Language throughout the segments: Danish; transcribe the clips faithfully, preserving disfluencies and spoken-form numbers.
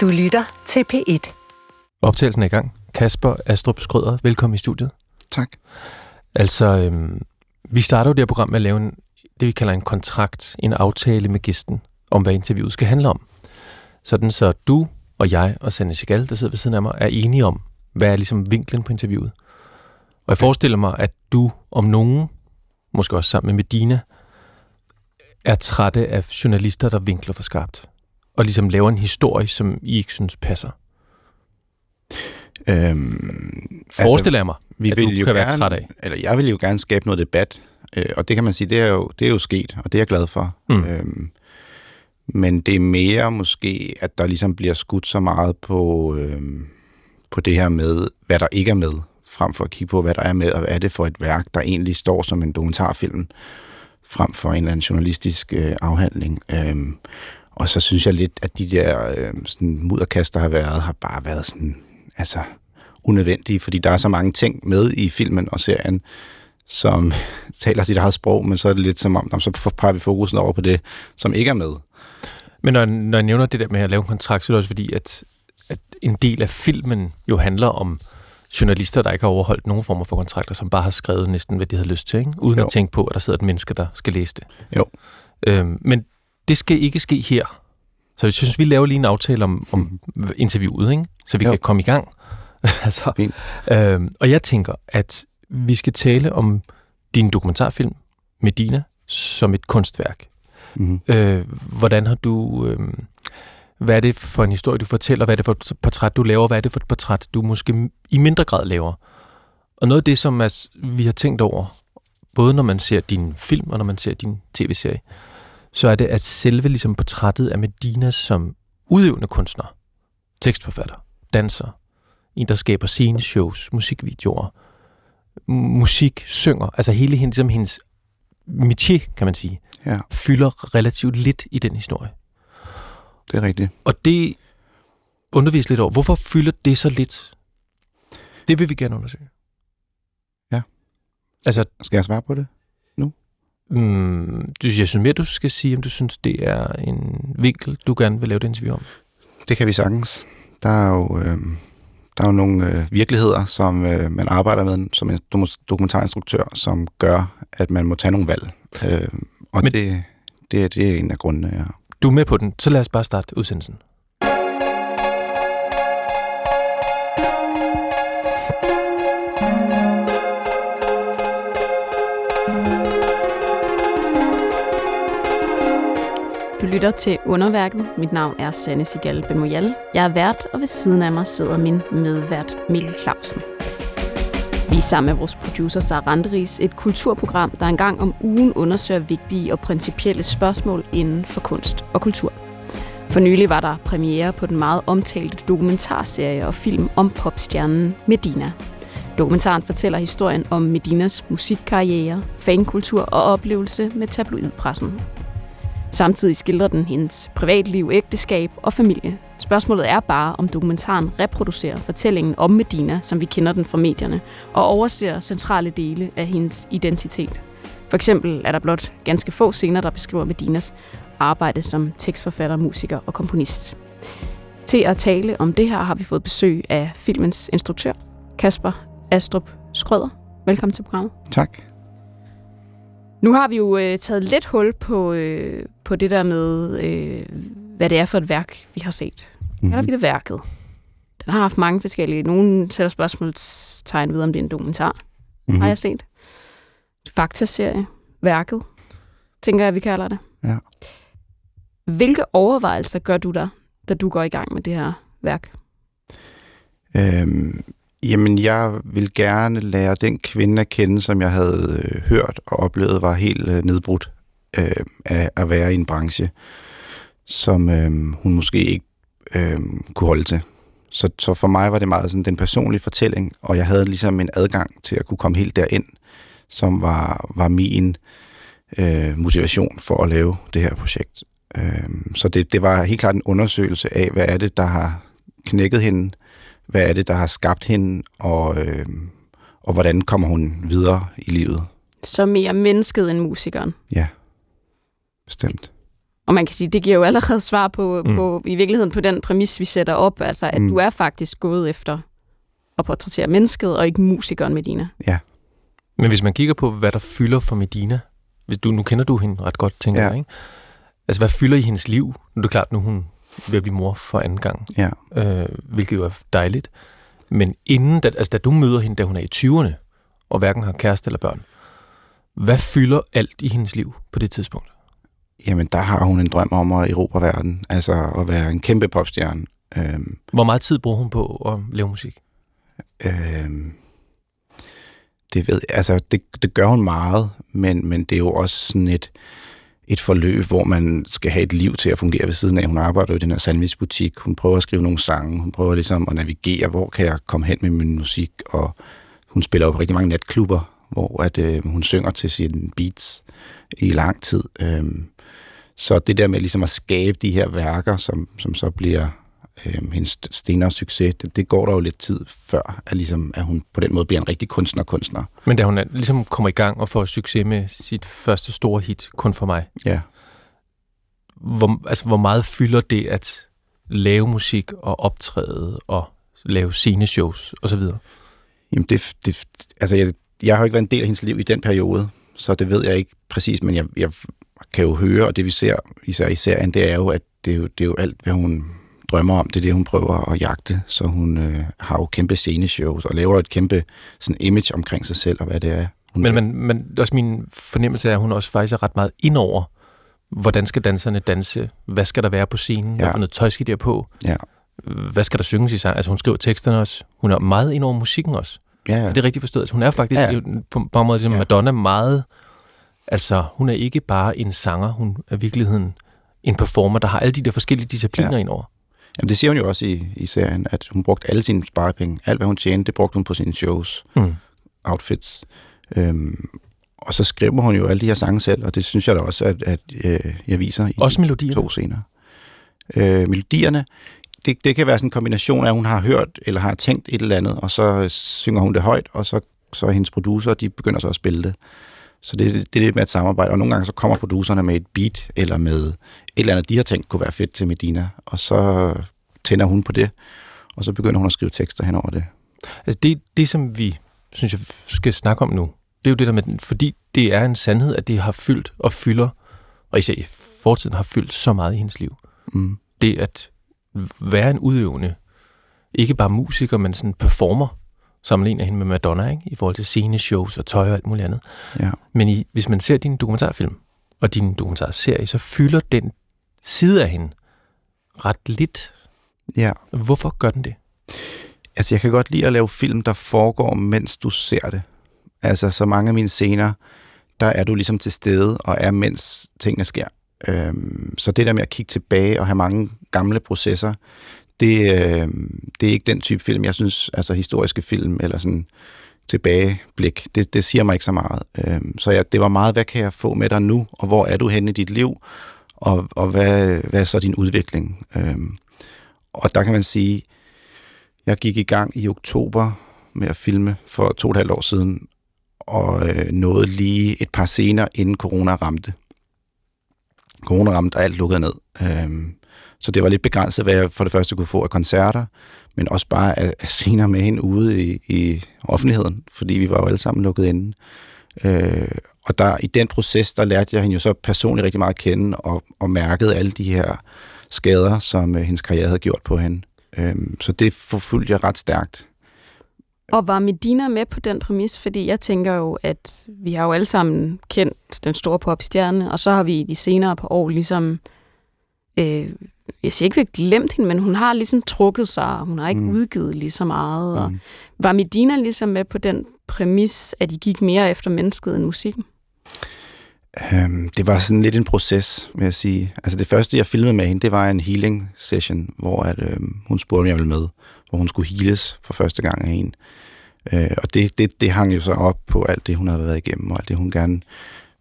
Du lytter til P et. Optagelsen er i gang. Kasper Astrup Schrøder, velkommen i studiet. Tak. Altså, øhm, vi starter jo det her program med at lave en, det, vi kalder en kontrakt, en aftale med gæsten om, hvad interviewet skal handle om. Sådan så du og jeg og Sanne Cigale, der sidder ved siden af mig, er enige om, hvad er ligesom vinklen på interviewet. Og jeg forestiller mig, at du om nogen, måske også sammen med Medina, er trætte af journalister, der vinkler for skarpt. Og ligesom laver en historie, som I ikke synes passer. Øhm, Forestiller altså, mig, vi at vil du jo kan gerne, være træt af. Eller jeg vil jo gerne skabe noget debat, øh, og det kan man sige, det er jo, det er jo sket, og det er jeg glad for. Mm. Øhm, men det er mere måske, at der ligesom bliver skudt så meget på, øh, på det her med, hvad der ikke er med, frem for at kigge på, hvad der er med, og hvad er det for et værk, der egentlig står som en dokumentarfilm, frem for en eller anden journalistisk øh, afhandling. Øh, Og så synes jeg lidt, at de der øh, sådan mudderkast, der har været, har bare været sådan, altså, unødvendige, fordi der er så mange ting med i filmen og serien, som taler sit eget sprog, men så er det lidt som om, så peger vi fokusen over på det, som ikke er med. Men når, når jeg nævner det der med at lave en kontrakt, så er det også fordi, at, at en del af filmen jo handler om journalister, der ikke har overholdt nogen former for kontrakter, som bare har skrevet næsten, hvad de havde lyst til, ikke? Uden jo. At tænke på, at der sidder et menneske, der skal læse det. Jo. Øhm, men det skal ikke ske her. Så jeg synes, vi laver lige en aftale om, om interviewet, ikke? Så vi jo. Kan komme i gang. altså, øhm, og jeg tænker, at vi skal tale om din dokumentarfilm, Medina, som et kunstværk. Mm-hmm. Øh, hvordan har du... Øhm, hvad er det for en historie, du fortæller? Hvad er det for et portræt, du laver? Hvad er det for et portræt, du måske i mindre grad laver? Og noget af det, som er, vi har tænkt over, både når man ser din film og når man ser din tv-serie, så er det, at selve ligesom portrættet af Medina som udøvende kunstner, tekstforfatter, danser, en, der skaber sceneshows, musikvideoer, musik, synger, altså hele hende, ligesom hendes métier, kan man sige, ja. Fylder relativt lidt i den historie. Det er rigtigt. Og det underviser lidt over. Hvorfor fylder det så lidt? Det vil vi gerne undersøge. Ja. Altså, skal jeg svare på det? Mm, jeg synes mere, du skal sige, om du synes, det er en vinkel, du gerne vil lave et interview om. Det kan vi sagtens. Der er jo, øh, der er jo nogle øh, virkeligheder, som øh, man arbejder med som en dokumentarinstruktør, som gør, at man må tage nogle valg. Øh, og Men, det, det, det er en af grundene, ja. Du er med på den, så lad os bare starte udsendelsen. Du lytter til Underværket. Mit navn er Sanne Cigale Benmouyal. Jeg er vært, og ved siden af mig sidder min medvært Mikkel Clausen. Vi er sammen med vores producer Sarah Randeris et kulturprogram, der engang om ugen undersøger vigtige og principielle spørgsmål inden for kunst og kultur. For nylig var der premiere på den meget omtalte dokumentarserie og film om popstjernen Medina. Dokumentaren fortæller historien om Medinas musikkarriere, fankultur og oplevelse med tabloidpressen. Samtidig skildrer den hendes privatliv, ægteskab og familie. Spørgsmålet er bare, om dokumentaren reproducerer fortællingen om Medina, som vi kender den fra medierne, og overser centrale dele af hendes identitet. For eksempel er der blot ganske få scener, der beskriver Medinas arbejde som tekstforfatter, musiker og komponist. Til at tale om det her har vi fået besøg af filmens instruktør, Kasper Astrup Schrøder. Velkommen til programmet. Tak. Nu har vi jo øh, taget lidt hul på, øh, på det der med, øh, hvad det er for et værk, vi har set. Mm-hmm. Eller vi det værket. Den har haft mange forskellige. Nogen sætter spørgsmålstegn ved, om det er en dokumentar. Mm-hmm. Har jeg set. Faktaserie. Værket. Tænker jeg, vi kalder det. Ja. Hvilke overvejelser gør du dig, da du går i gang med det her værk? Øhm... Jamen, jeg vil gerne lære den kvinde at kende, som jeg havde øh, hørt og oplevet var helt øh, nedbrudt øh, af at være i en branche, som øh, hun måske ikke øh, kunne holde til. Så, så for mig var det meget sådan den personlige fortælling, og jeg havde ligesom en adgang til at kunne komme helt derind, som var, var min øh, motivation for at lave det her projekt. Øh, så det, det var helt klart en undersøgelse af, hvad er det, der har knækket hende, hvad er det, der har skabt hende, og, øh, og hvordan kommer hun videre i livet? Så mere mennesket end musikeren? Ja, bestemt. Og man kan sige, det giver jo allerede svar på, mm. på i virkeligheden på den præmis, vi sætter op, altså at mm. du er faktisk gået efter at portrættere mennesket, og ikke musikeren Medina. Ja. Men hvis man kigger på, hvad der fylder for Medina, hvis du, nu kender du hende ret godt, tænker ja. jeg, ikke? Altså, hvad fylder i hendes liv? Nu er det klart, nu hun ved at blive mor for anden gang, ja. øh, hvilket jo er dejligt. Men inden, da, altså, da du møder hende, da hun er i tyverne, og hverken har kæreste eller børn, hvad fylder alt i hendes liv på det tidspunkt? Jamen, der har hun en drøm om at erobre verden, altså at være en kæmpe popstjerne. Øhm, Hvor meget tid bruger hun på at lave musik? Øhm, det ved jeg, altså det, det gør hun meget, men, men det er jo også sådan et, et forløb, hvor man skal have et liv til at fungere ved siden af. Hun arbejder jo i den her sandwichbutik, hun prøver at skrive nogle sange, hun prøver ligesom at navigere, hvor kan jeg komme hen med min musik, og hun spiller jo på rigtig mange natklubber, hvor at, øh, hun synger til sine beats i lang tid. Øh, så det der med ligesom at skabe de her værker, som, som så bliver øh, hendes stenere succes, det, det går der jo lidt tid før, at, ligesom, at hun på den måde bliver en rigtig kunstner-kunstner. Men da hun er, ligesom kommer i gang og får succes med sit første store hit, Kun for mig, ja. hvor, altså, hvor meget fylder det at lave musik og optræde og lave sceneshows osv.? Jamen det... det altså, jeg, Jeg har jo ikke været en del af hendes liv i den periode, så det ved jeg ikke præcis, men jeg, jeg kan jo høre, og det vi ser især i serien, det er jo, at det er jo, det er jo alt, hvad hun drømmer om, det er det, hun prøver at jagte, så hun øh, har jo kæmpe sceneshows og laver et kæmpe sådan, image omkring sig selv og hvad det er. Men, men, men også min fornemmelse er, at hun også faktisk er ret meget ind over, hvordan skal danserne danse, hvad skal der være på scenen, ja. Hvad for noget tøj skal der på, ja. Hvad skal der synges i sang, altså hun skriver teksterne også, hun er meget ind over musikken også. Ja, ja. Det er rigtig forstået. Altså, hun er faktisk ja, ja. på, på en måde ligesom ja. Madonna meget... Altså, hun er ikke bare en sanger. Hun er i virkeligheden en performer, der har alle de der forskellige discipliner ja. Indover. Jamen, det siger hun jo også i, i serien, at hun brugte alle sine sparepenge. Alt, hvad hun tjente, det brugte hun på sine shows, mm. outfits. Øhm, og så skriver hun jo alle de her sange selv, og det synes jeg da også, at, at øh, jeg viser i også melodierne. To scener. Øh, melodierne... Det, det kan være sådan en kombination af, at hun har hørt eller har tænkt et eller andet, og så synger hun det højt, og så, så hendes producer, de begynder så at spille det. Så det, det, det er lidt med et samarbejde, og nogle gange så kommer producerne med et beat, eller med et eller andet, de har tænkt kunne være fedt til Medina, og så tænder hun på det, og så begynder hun at skrive tekster hen over det. Altså det, det som vi, synes jeg, skal snakke om nu, det er jo det der med, fordi det er en sandhed, at det har fyldt og fylder, og især i fortiden har fyldt så meget i hendes liv. Mm. Det at være en udøvende, ikke bare musiker, men sådan performer, sammenligner hende med Madonna, ikke? I forhold til sceneshows og tøj og alt muligt andet. Ja. Men i, hvis man ser din dokumentarfilm og din dokumentarserie, så fylder den side af hende ret lidt. Ja. Hvorfor gør den det? Altså, jeg kan godt lide at lave film, der foregår, mens du ser det. Altså, så mange af mine scener, der er du ligesom til stede og er, mens tingene sker. Så det der med at kigge tilbage og have mange gamle processer, det, det er ikke den type film, jeg synes, altså historiske film eller sådan tilbageblik, det, det siger mig ikke så meget. Så jeg, det var meget, hvad kan jeg få med dig nu, og hvor er du henne i dit liv, og, og hvad, hvad er så din udvikling? Og der kan man sige, jeg gik i gang i oktober med at filme for to og et halvt år siden, og nåede lige et par scener, inden corona ramte. Corona ramte, og alt lukkede ned. Øhm, så det var lidt begrænset, hvad jeg for det første kunne få af koncerter, men også bare af, af scener med hende ude i, i offentligheden, fordi vi var jo alle sammen lukket inde. Øh, og der, i den proces, der lærte jeg hende jo så personligt rigtig meget at kende, og, og mærkede alle de her skader, som øh, hendes karriere havde gjort på hende. Øhm, så det forfulgte jeg ret stærkt. Og var Medina med på den præmis? Fordi jeg tænker jo, at vi har jo alle sammen kendt den store popstjerne, og så har vi de senere par år ligesom, øh, jeg siger ikke, vi har glemt hende, men hun har ligesom trukket sig, hun har ikke mm. udgivet lige så meget. Mm. Og var Medina ligesom med på den præmis, at I gik mere efter mennesket end musikken? Um, det var sådan lidt en proces, vil jeg sige. Altså det første, jeg filmede med hende, det var en healing session, hvor at, øh, hun spurgte, om jeg ville med, hvor hun skulle heales for første gang af en. Øh, og det, det, det hang jo så op på alt det, hun havde været igennem, og alt det, hun gerne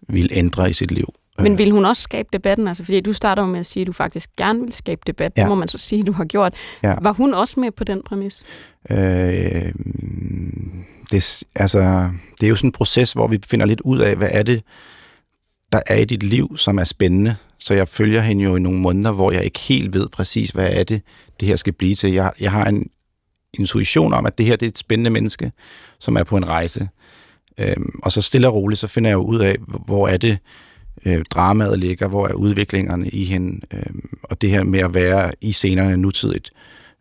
ville ændre i sit liv. Men ville hun også skabe debatten? Altså, fordi du starter med at sige, at du faktisk gerne vil skabe debat. Ja. Det må man så sige, at du har gjort. Ja. Var hun også med på den præmis? Øh, det, altså, det er jo sådan en proces, hvor vi finder lidt ud af, hvad er det, der er i dit liv, som er spændende. Så jeg følger hende jo i nogle måneder, hvor jeg ikke helt ved præcis, hvad er det, det her skal blive til. Jeg, jeg har en intuition om, at det her det er et spændende menneske, som er på en rejse. Øhm, og så stille og roligt, så finder jeg jo ud af, hvor er det øh, dramaet ligger, hvor er udviklingerne i hende. Øhm, og det her med at være i scenerne nutidigt,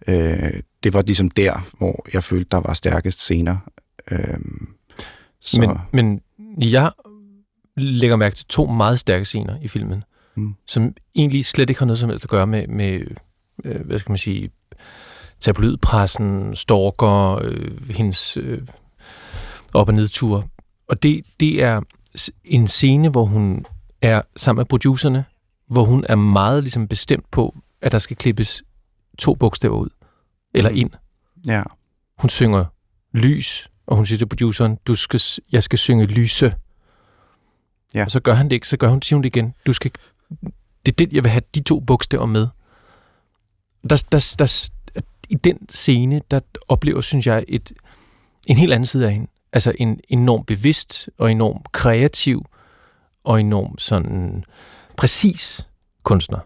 øh, det var ligesom der, hvor jeg følte, der var stærkest scener. Øhm, men, men jeg lægger mærke til to meget stærke scener i filmen, mm. som egentlig slet ikke har noget som helst at gøre med, med øh, hvad skal man sige, tabloidpressen, stalker, øh, hendes øh, op- og nedture. Og det, det er en scene, hvor hun er sammen med producerne, hvor hun er meget ligesom bestemt på, at der skal klippes to bogstaver ud, eller ind. Ja. Hun synger lys, og hun siger til produceren, du skal, jeg skal synge lyse. Ja. Og så gør han det ikke, så gør hun, siger hun det igen. Du skal, det er det, jeg vil have de to bogstaver med. Der, der, der, i den scene, der oplever, synes jeg, et, en helt anden side af hende. Altså en enorm bevidst og enorm kreativ og enorm sådan præcis kunstner.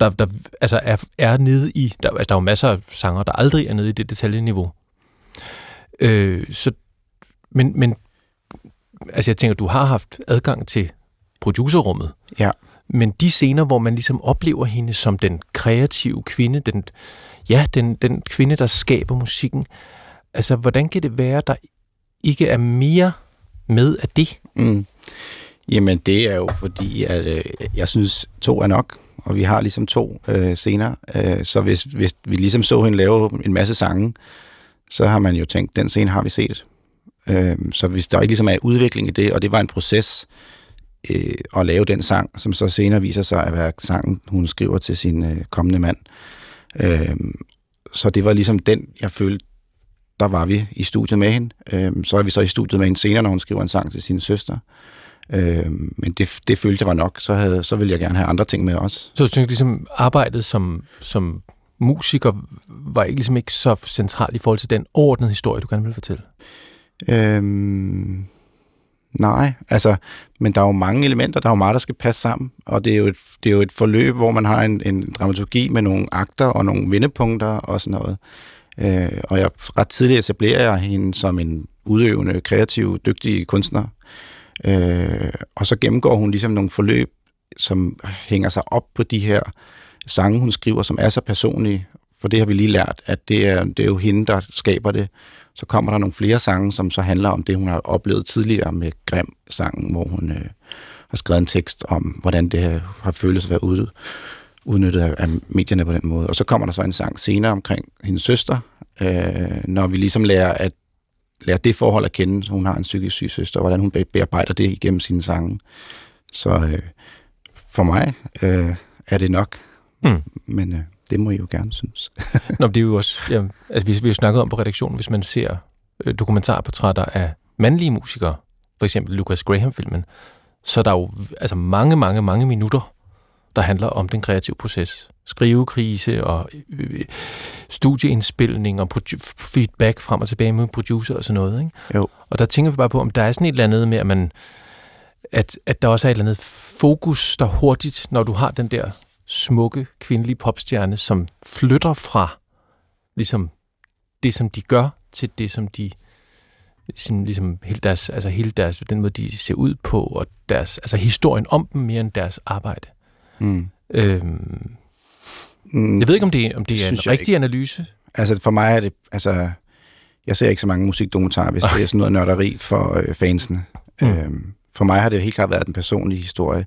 Der, der altså er, er nede i, der, altså der er jo masser af sanger, der aldrig er nede i det detaljeniveau. Øh, så, men, men altså jeg tænker, du har haft adgang til producerrummet. Ja. Men de scener, hvor man ligesom oplever hende som den kreative kvinde, den, ja, den, den kvinde, der skaber musikken. Altså, hvordan kan det være, der ikke er mere med af det? Mm. Jamen, det er jo fordi, at øh, jeg synes, to er nok, og vi har ligesom to øh, scener. Øh, så hvis, hvis vi ligesom så hende lave en masse sange, så har man jo tænkt, den scene har vi set. Øh, så hvis der ikke ligesom er udvikling i det, og det var en proces, at lave den sang, som så senere viser sig at være sangen, hun skriver til sin kommende mand. Så det var ligesom den, jeg følte, der var vi i studiet med hende. Så er vi så i studiet med hende senere, når hun skriver en sang til sin søster. Men det, det følte jeg var nok, så, havde, så ville jeg gerne have andre ting med også. Så du synes ligesom, arbejdet som, som musiker var ikke, ligesom ikke så centralt i forhold til den ordnede historie, du gerne ville fortælle? Øhm Nej, altså, men der er jo mange elementer, der er jo meget, der skal passe sammen, og det er jo et, det er jo et forløb, hvor man har en, en dramaturgi med nogle akter og nogle vendepunkter og sådan noget. Øh, og jeg, ret tidligt etablerer jeg hende som en udøvende, kreativ, dygtig kunstner. Øh, og så gennemgår hun ligesom nogle forløb, som hænger sig op på de her sange, hun skriver, som er så personlige. For det har vi lige lært, at det er, det er jo hende, der skaber det. Så kommer der nogle flere sange, som så handler om det, hun har oplevet tidligere med Grimm-sangen, hvor hun øh, har skrevet en tekst om, hvordan det har, har føltes at være ude, udnyttet af, af medierne på den måde. Og så kommer der så en sang senere omkring hendes søster, øh, når vi ligesom lærer, at, lærer det forhold at kende, hun har en psykisk syg søster, og hvordan hun bearbejder det igennem sine sange. Så øh, for mig øh, er det nok, mm. men... Øh, det må I jo gerne synes. Nå, det er jo også... Ja, altså, vi, vi har snakket om på redaktionen, hvis man ser øh, dokumentarportrætter af mandlige musikere, for eksempel Lucas Graham-filmen, så er der jo altså, mange, mange, mange minutter, der handler om den kreative proces. Skrivekrise og øh, studieindspilning og feedback frem og tilbage med producer og sådan noget. Ikke? Jo. Og der tænker vi bare på, om der er sådan et eller andet med, at, man, at, at der også er et eller andet fokus, der hurtigt, når du har den der... smukke kvindelige popstjerne, som flytter fra ligesom det, som de gør, til det, som de ligesom, ligesom hele deres, altså hele deres, den måde, de ser ud på, og deres, altså historien om dem mere end deres arbejde. Mm. Øhm, mm. Jeg ved ikke, om det, om det, det er en rigtig ikke. Analyse. Altså for mig er det, altså jeg ser ikke så mange musikdokumentarer, hvis det er sådan noget nørderi for øh, fansene. Mm. Øhm, for mig har det helt klart været den personlige historie.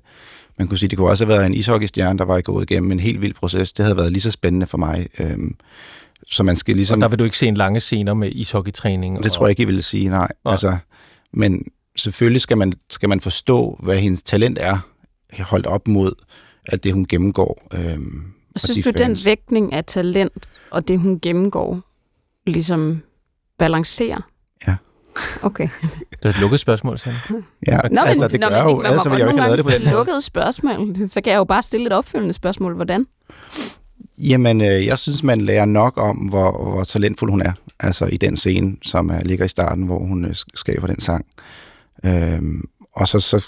Man kunne sige, det kunne også have været en ishockeystjerne, der var gået igennem en helt vild proces. Det havde været lige så spændende for mig. Øhm, så man skal ligesom... Og der vil du ikke se en lange scener med ishockeytræning? Det og... tror jeg ikke, jeg ville sige, nej. nej. Altså, men selvfølgelig skal man, skal man forstå, hvad hendes talent er, holdt op mod alt det, hun gennemgår. Øhm, Synes de du, fans. Den vægtning af talent og det, hun gennemgår, ligesom balancerer? Ja. Okay. Det er et lukket spørgsmål, Sanne. Ja, nå, altså men, det gør nå, jo, altså vil jeg jo ikke have det på den måde. Lukket spørgsmål, så kan jeg jo bare stille et opfølgende spørgsmål. Hvordan? Jamen, øh, jeg synes, man lærer nok om, hvor, hvor talentfuld hun er. Altså i den scene, som uh, ligger i starten, hvor hun uh, skaber den sang. Øhm, og så, så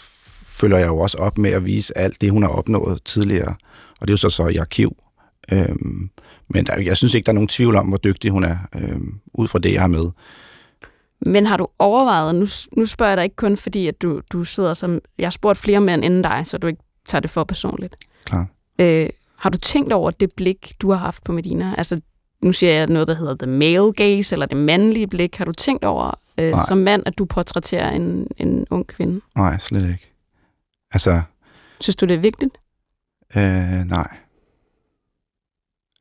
følger jeg jo også op med at vise alt det, hun har opnået tidligere. Og det er jo så, så i arkiv. Øhm, men der, jeg synes ikke, der er nogen tvivl om, hvor dygtig hun er, øhm, ud fra det, jeg har med. Men har du overvejet, nu, nu spørger jeg dig ikke kun fordi, at du, du sidder som, jeg har spurgt flere mænd inden dig, så du ikke tager det for personligt. Klar. Øh, har du tænkt over det blik, du har haft på Medina? Altså, nu siger jeg noget, der hedder the male gaze, eller det mandlige blik. Har du tænkt over øh, som mand, at du portrætterer en, en ung kvinde? Nej, slet ikke. Altså... Synes du, det er vigtigt? Øh, nej.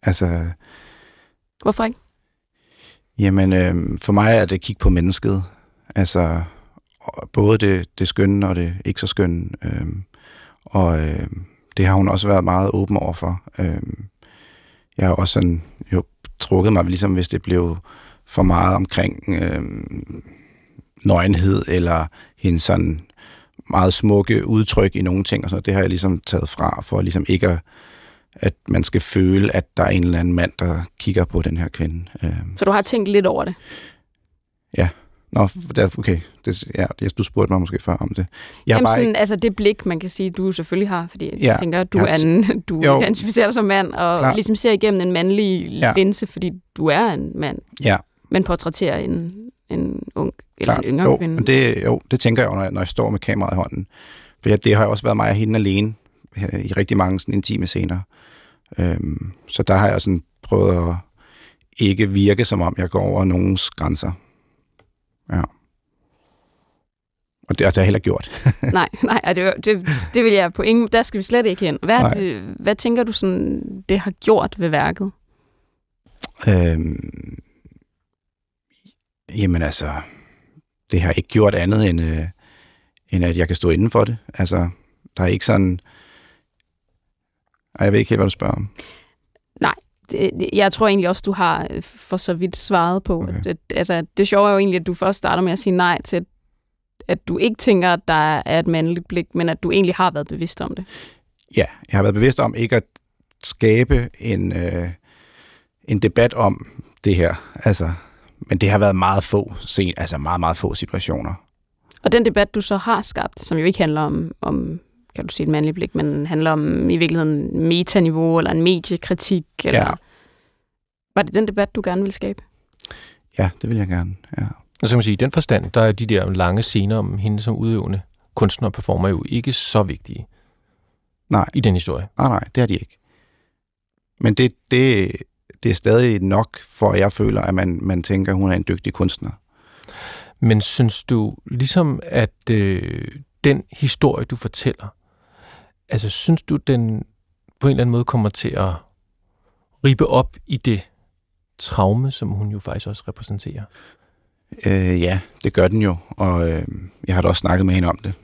Altså... Hvorfor ikke? Jamen, øh, for mig er det at kigge på mennesket. Altså, både det, det skønne og det ikke så skønne. Øh, og øh, det har hun også været meget åben overfor. Øh, jeg har også sådan, jo, trukket mig, ligesom hvis det blev for meget omkring øh, nøgenhed, eller hendes sådan meget smukke udtryk i nogle ting. Og sådan. Det har jeg ligesom taget fra, for ligesom ikke at... at man skal føle, at der er en eller anden mand, der kigger på den her kvinde. Så du har tænkt lidt over det? Ja. Nå, okay. Det, ja, du spurgte mig måske før om det. Jeg Jamen, bare sådan, ikke... altså det blik, man kan sige, du selvfølgelig har, fordi ja, jeg tænker, at du, jeg t- en, du identificerer dig som mand, og klar. Ligesom ser igennem en mandlig ja. linse, fordi du er en mand, ja. men portrætterer en, en ung eller klar. en yngre jo, kvinde. Det, jo, det tænker jeg når jeg, når jeg står med kameraet i hånden. For jeg, det har jo også været mig og hende alene i rigtig mange sådan, intime scener. Øhm, så der har jeg sådan prøvet at ikke virke, som om jeg går over nogens grænser. Ja. Og det, og det har jeg heller gjort. nej, nej, det, det, det vil jeg på ingen... Der skal vi slet ikke hen. Hvad, det, hvad tænker du, sådan, det har gjort ved værket? Øhm, jamen altså, det har ikke gjort andet, end, øh, end at jeg kan stå inden for det. Altså, der er ikke sådan... Og jeg ved ikke helt, hvad du spørger om. Nej, det, jeg tror egentlig også, du har for så vidt svaret på. Okay. At, altså, det sjove er jo egentlig, at du først starter med at sige nej til, at du ikke tænker, at der er et mandligt blik, men at du egentlig har været bevidst om det. Ja, jeg har været bevidst om ikke at skabe en, øh, en debat om det her. Altså, men det har været meget få, sen, altså meget, meget få situationer. Og den debat, du så har skabt, som jo ikke handler om... om kan du sige et mandligt blik, men handler om i virkeligheden metaniveau eller en mediekritik? Eller... Ja. Var det den debat, du gerne ville skabe? Ja, det vil jeg gerne, ja. Og så kan man sige, i den forstand, der er de der lange scener om hende som udøvende kunstner og performer jo ikke så vigtige. Nej. I den historie. Nej, nej, det er de ikke. Men det, det, det er stadig nok, for jeg føler, at man, man tænker, at hun er en dygtig kunstner. Men synes du ligesom, at øh, den historie, du fortæller, altså, synes du, den på en eller anden måde kommer til at ribe op i det traume, som hun jo faktisk også repræsenterer? Øh, ja, det gør den jo, og øh, jeg har da også snakket med hende om det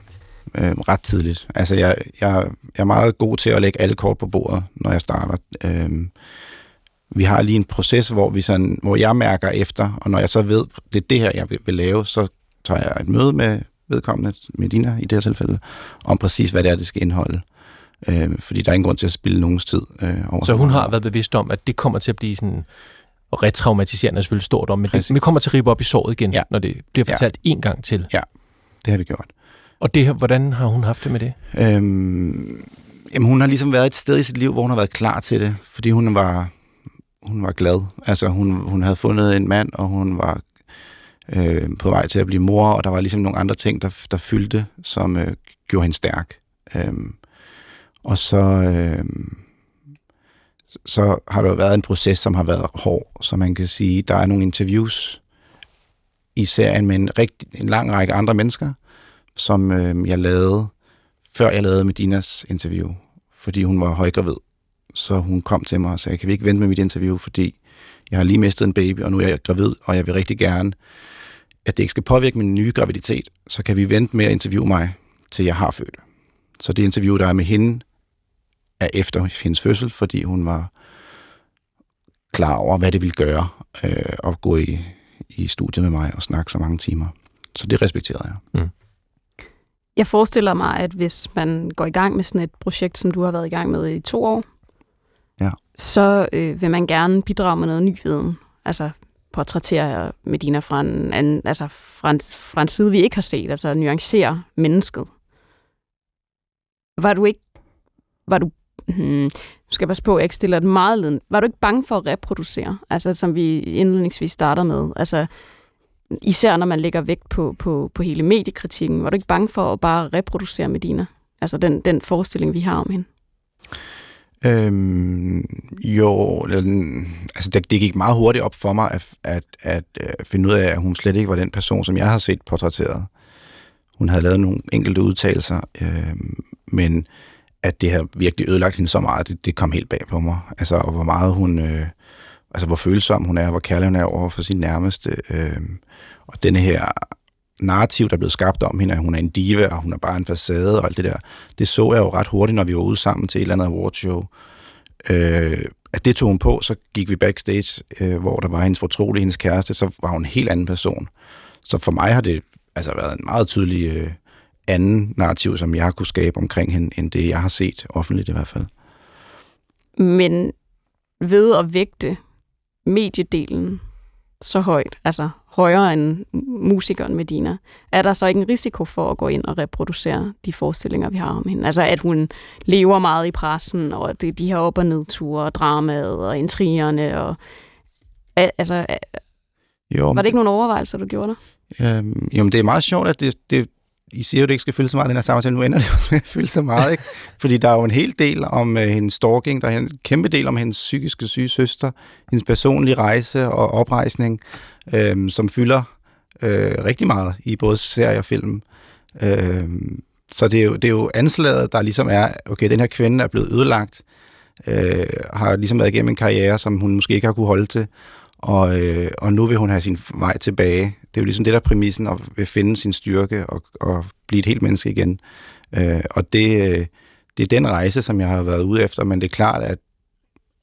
øh, ret tidligt. Altså, jeg, jeg, jeg er meget god til at lægge alle kort på bordet, når jeg starter. Øh, vi har lige en proces, hvor, vi sådan, hvor jeg mærker efter, og når jeg så ved, det er det her, jeg vil, vil lave, så tager jeg et møde med vedkommende, Medina i det her tilfælde, om præcis, hvad det er, det skal indeholde. Øh, fordi der er ingen grund til at spille nogens tid. Øh, over så hun har været bevidst om, at det kommer til at blive sådan retraumatiserende, selvfølgelig stort om, men det, vi kommer til at ribe op i såret igen, ja. Når det bliver fortalt ja. én gang til. Ja, det har vi gjort. Og det, hvordan har hun haft det med det? Øhm, jamen, hun har ligesom været et sted i sit liv, hvor hun har været klar til det, fordi hun var, hun var glad. Altså, hun, hun havde fundet en mand, og hun var Øh, på vej til at blive mor, og der var ligesom nogle andre ting, der, der fyldte, som øh, gjorde hende stærk. Øh, og så, øh, så har der jo været en proces, som har været hård, så man kan sige, der er nogle interviews i serien med en, rigtig, en lang række andre mennesker, som øh, jeg lavede, før jeg lavede Medinas interview, fordi hun var højgravid. Så hun kom til mig og sagde, kan vi ikke vente med mit interview, fordi jeg har lige mistet en baby, og nu er jeg gravid, og jeg vil rigtig gerne, at det ikke skal påvirke min nye graviditet, så kan vi vente med at interviewe mig, til jeg har født. Så det interview, der er med hende, er efter hendes fødsel, fordi hun var klar over, hvad det ville gøre, øh, at gå i, i studiet med mig og snakke så mange timer. Så det respekterede jeg. Mm. Jeg forestiller mig, at hvis man går i gang med sådan et projekt, som du har været i gang med i to år, ja. Så øh, vil man gerne bidrage med noget ny viden. Altså portrættere Medina fra en, anden, altså fra en, fra en side, vi ikke har set. Altså nuancere mennesket. Var du ikke... Var du... Hmm, skal jeg passe på, at jeg ikke stiller det meget ledende. Var du ikke bange for at reproducere? Altså, som vi indledningsvis starter med. Altså, især når man lægger vægt på, på, på hele mediekritikken. Var du ikke bange for at bare reproducere Medina? Altså, den, den forestilling, vi har om hende. Øhm, jo, altså det, det gik meget hurtigt op for mig at, at, at, at finde ud af, at hun slet ikke var den person, som jeg har set portrætteret. Hun havde lavet nogle enkelte udtalelser, øh, men at det har virkelig ødelagt hende så meget, det, det kom helt bag på mig. Altså, og hvor meget hun, øh, altså hvor følsom hun er, hvor kærlig hun er over for sin nærmeste. Øh, og denne her narrativ, der er blevet skabt om hende, at hun er en diva, og hun er bare en facade, og alt det der, det så jeg jo ret hurtigt, når vi var ude sammen til et eller andet awardshow. Øh, at det tog hun på, så gik vi backstage, øh, hvor der var hendes fortrolige, hendes kæreste, så var hun en helt anden person. Så for mig har det altså været en meget tydelig øh, anden narrativ, som jeg har kunne skabe omkring hende, end det jeg har set, offentligt i hvert fald. Men ved at vægte mediedelen så højt, altså højere end musikeren Medina, er der så ikke en risiko for at gå ind og reproducere de forestillinger, vi har om hende? Altså, at hun lever meget i pressen, og det, de her op- og nedture, og dramaet, og intrigerne, og... Altså, jo, var det ikke nogen overvejelser, du gjorde der? Øhm, jo, men det er meget sjovt, at det, det, I siger jo, at det ikke skal fylde så meget, den her samtale, nu ender det også med at fylde så meget, ikke? Fordi der er jo en hel del om uh, hendes stalking, der er en kæmpe del om hendes psykiske syge søster, hendes personlige rejse og oprejsning, øhm, som fylder øh, rigtig meget i både serie og film. Øhm, så det er, jo, det er jo anslaget, der ligesom er, okay, den her kvinde er blevet ødelagt, øh, har ligesom været igennem en karriere, som hun måske ikke har kunne holde til, og, øh, og nu vil hun have sin vej tilbage. Det er jo ligesom det, der er præmissen, at vil finde sin styrke og, og blive et helt menneske igen. Øh, og det, det er den rejse, som jeg har været ude efter, men det er klart, at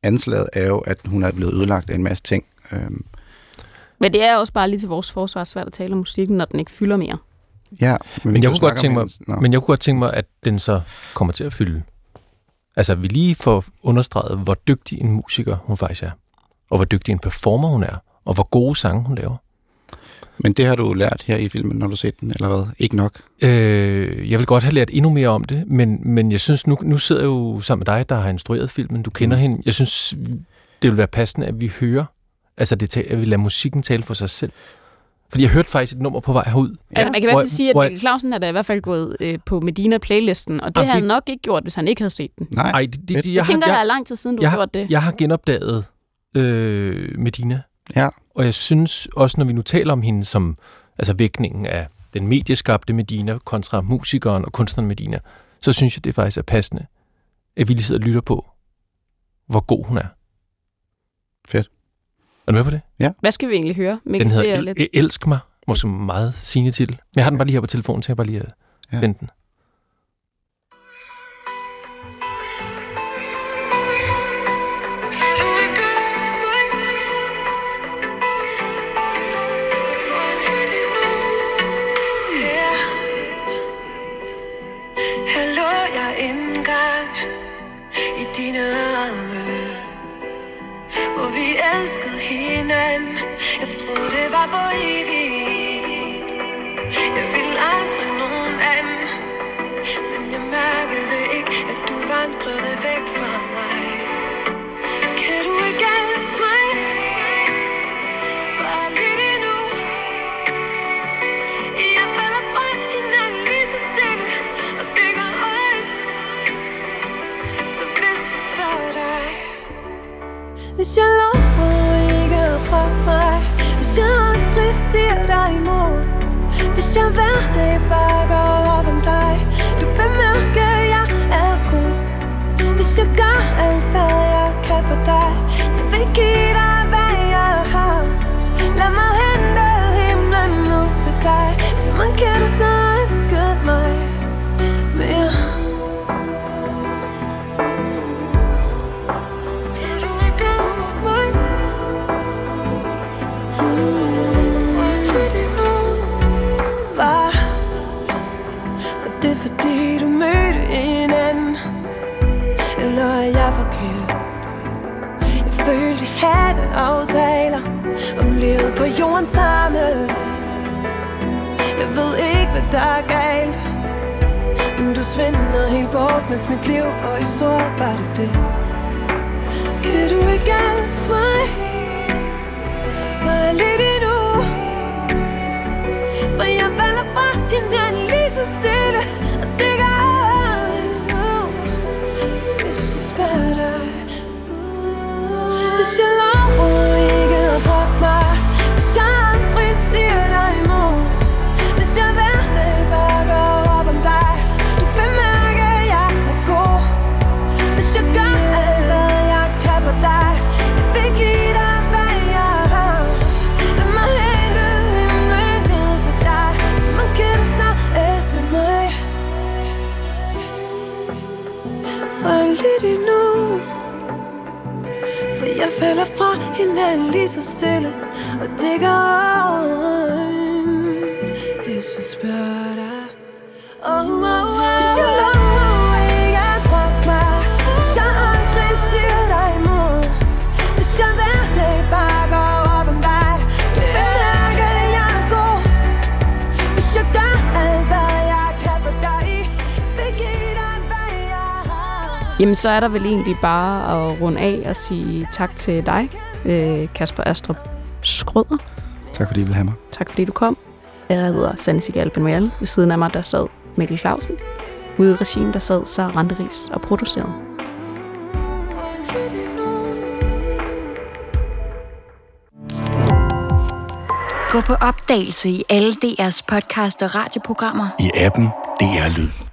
anslaget er jo, at hun er blevet ødelagt af en masse ting. Øh. Men det er også bare lige til vores forsvar svært at tale om musikken, når den ikke fylder mere. Ja, men, men, jeg, kunne godt tænke mig, no. men jeg kunne godt tænke mig, at den så kommer til at fylde. Altså, vi lige får understreget, hvor dygtig en musiker hun faktisk er, og hvor dygtig en performer hun er, og hvor gode sange hun laver. Men det har du lært her i filmen, når du set den, eller hvad? Ikke nok? Øh, jeg vil godt have lært endnu mere om det, men, men jeg synes, nu, nu sidder jeg jo sammen med dig, der har instrueret filmen, du kender mm. hende. Jeg synes, det vil være passende, at vi hører, altså det, at vi lader musikken tale for sig selv. Fordi jeg hørte faktisk et nummer på vej herud. Ja. Altså man kan i hvert fald sige, at Mikkel Clausen er da i hvert fald gået øh, på Medina-playlisten, og det ah, havde han nok ikke gjort, hvis han ikke havde set den. Nej, Ej, det, det, jeg, jeg, jeg tænker, der er lang tid siden, du jeg, har gjort det. Jeg har genopdaget øh, Medina. Ja. Og jeg synes også, når vi nu taler om hende som altså vægtningen af den medieskabte Medina kontra musikeren og kunstneren Medina, så synes jeg, det faktisk er passende, at vi lige sidder og lytter på, hvor god hun er. Fedt. Er du med på det? Ja. Hvad skal vi egentlig høre? Mikkel, den hedder El- lidt... Elsk mig, måske meget sigende til. Men jeg har den bare lige her på telefonen, så jeg bare lige ja. vente den. Jeg troede, det var for evigt. Jeg ville aldrig nogen anden, men jeg mærkede ikke, at du vandrede væk fra mig. Kan du ikke elske mig? Bare lidt endnu. Jeg falder fra hinanden lige så stille, og det går højt. Så hvis jeg spørger dig, hvis jeg lover ikke at prøve mig, hvis jeg aldrig siger dig imod, hvis jeg hver dag bakker op om dig, du vil mærke, at jeg er god. Hvis jeg gør alt, hvad jeg kan for dig, jeg vil give dig, hvad jeg har. Lad mig hente himlen nu til dig, så man kan du så elske mig mere. Fordi du mødte en anden, eller er jeg forkert? Jeg følte, vi havde aftaler om livet på jorden sammen. Jeg ved ikke, hvad der er galt, men du forsvinder helt bort, mens mit liv går i sort. Var det det? Kan du ikke elske mig? Bare lidt endnu. For jeg falder fra hinanden lige så stille. Og det gør jeg, hvis jeg spørger dig. Hvis jeg lover ikke at brokke mig. Hvis jeg aldrig siger dig imod. Hvis jeg hverdag bare går op om dig. Du kan mærke, at jeg er god. Hvis jeg gør alt, hvad jeg kan for dig. Jeg vil give dig, hvad jeg har. Lad mig hente himlen ned til dig. Så man kan du så elske mig. Bare lidt endnu. Jeg falder fra hinanden lige så stille. Og det går ondt, hvis jeg spørger dig. Oh, oh, oh. Hvis jeg lover ikke at brokke mig. Hvis jeg aldrig siger dig imod. Hvis jeg hver dag bare går op om dig. Du vil mærke, at jeg er god. Hvis jeg gør alt, hvad jeg kan for dig. Det giver dig, hvad jeg har. Jamen, så er der vel egentlig bare at runde af og sige tak til dig, Kasper Astrup Schrøder. Tak fordi I ville have mig. Tak fordi du kom. Jeg hedder Sanne Cigale Benmouyal. Ved siden af mig der sad Mikkel Clausen. Ude i regien der sad Sarah Randeris og producerede. Gå på opdagelse i alle D R's podcast og radioprogrammer. I appen D R Lyd.